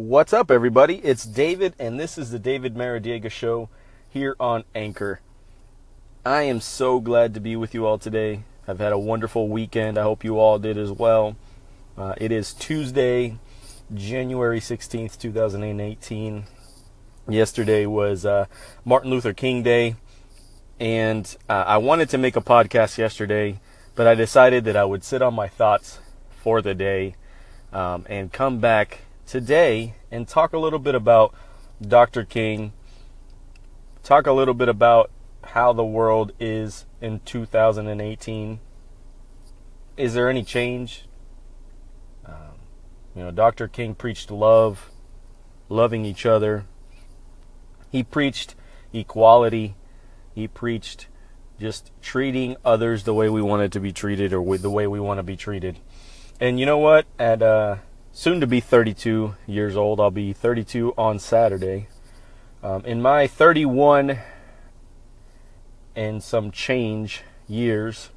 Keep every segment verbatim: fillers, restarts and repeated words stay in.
What's up, everybody? It's David, and this is the David Maradiega Show here on Anchor. I am so glad to be with you all today. I've had a wonderful weekend. I hope you all did as well. Uh, it is Tuesday, January sixteenth, two thousand eighteen. Yesterday was uh, Martin Luther King Day, and uh, I wanted to make a podcast yesterday, but I decided that I would sit on my thoughts for the day um, and come back today and talk a little bit about Doctor King, talk a little bit about how the world is in two thousand eighteen. Is there any change? Um, you know, Doctor King preached love, loving each other. He preached equality. He preached just treating others the way we wanted to be treated, or with the way we want to be treated. And you know what? At uh, soon to be thirty-two years old, I'll be thirty-two on Saturday. Um, in my thirty-one and some change years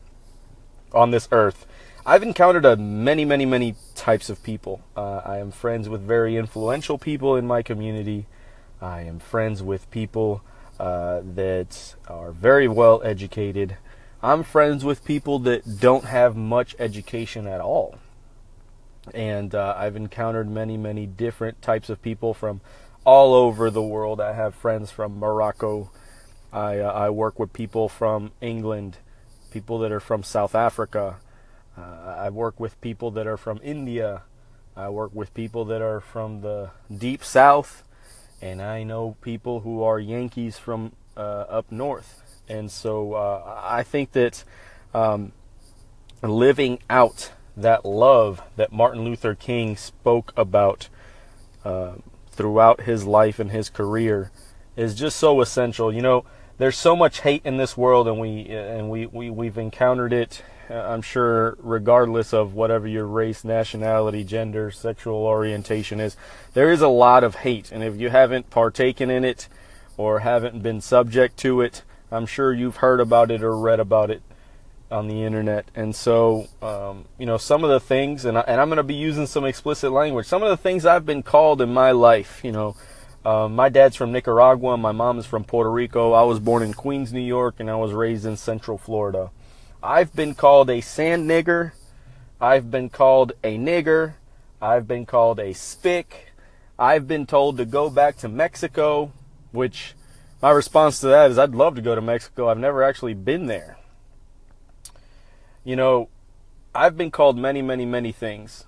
on this earth, I've encountered a many, many, many types of people. Uh, I am friends with very influential people in my community. I am friends with people uh, that are very well educated. I'm friends with people that don't have much education at all. And uh, I've encountered many, many different types of people from all over the world. I have friends from Morocco. I, uh, I work with people from England, people that are from South Africa. Uh, I work with people that are from India. I work with people that are from the deep south. And I know people who are Yankees from uh, up north. And so uh, I think that um, living out that love that Martin Luther King spoke about uh, throughout his life and his career is just so essential. You know, there's so much hate in this world, and we and we, we we've encountered it. I'm sure, regardless of whatever your race, nationality, gender, sexual orientation is, there is a lot of hate. And if you haven't partaken in it or haven't been subject to it, I'm sure you've heard about it or read about it on the internet. And so, um, you know, some of the things, and, I, and I'm going to be using some explicit language, some of the things I've been called in my life, you know, um, my dad's from Nicaragua, my mom is from Puerto Rico. I was born in Queens, New York, and I was raised in Central Florida. I've been called a sand nigger, I've been called a nigger, I've been called a spick, I've been told to go back to Mexico, which my response to that is I'd love to go to Mexico, I've never actually been there. You know, I've been called many, many, many things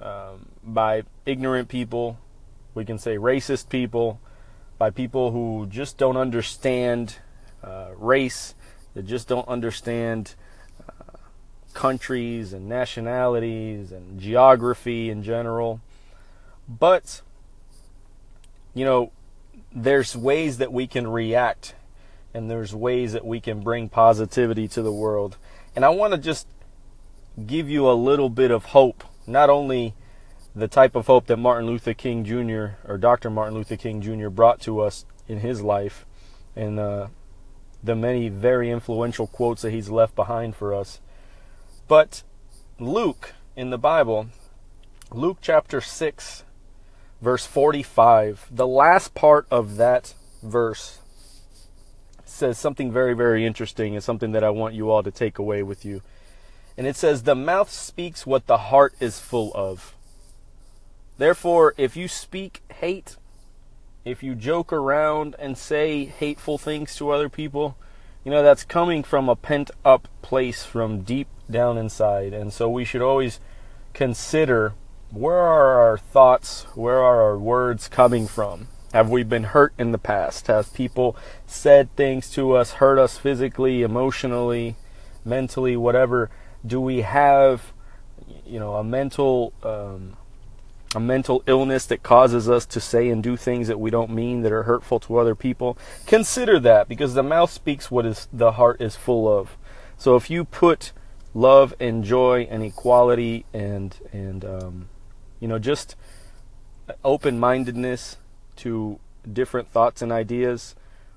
um, by ignorant people, we can say racist people, by people who just don't understand uh, race, that just don't understand uh, countries and nationalities and geography in general. But, you know, there's ways that we can react, and there's ways that we can bring positivity to the world. And I want to just give you a little bit of hope, not only the type of hope that Martin Luther King Junior or Doctor Martin Luther King Junior brought to us in his life, and uh the many very influential quotes that he's left behind for us. But Luke in the Bible, Luke chapter six, verse forty-five, the last part of that verse says something very, very interesting, and something that I want you all to take away with you. And it says, "The mouth speaks what the heart is full of." Therefore, if you speak hate, if you joke around and say hateful things to other people, you know, that's coming from a pent-up place from deep down inside. And so we should always consider, where are our thoughts, where are our words coming from? Have we been hurt in the past? Have people said things to us, hurt us physically, emotionally, mentally, whatever? Do we have, you know, a mental... Um, a mental illness that causes us to say and do things that we don't mean, that are hurtful to other people? Consider that, because the mouth speaks what is the heart is full of. So if you put love and joy and equality and, and um, you know, just open-mindedness to different thoughts and ideas,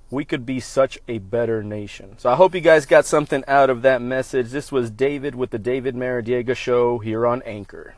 we could be such a better nation. So I hope you guys got something out of that message. This was David with the David Maradiega Show here on Anchor.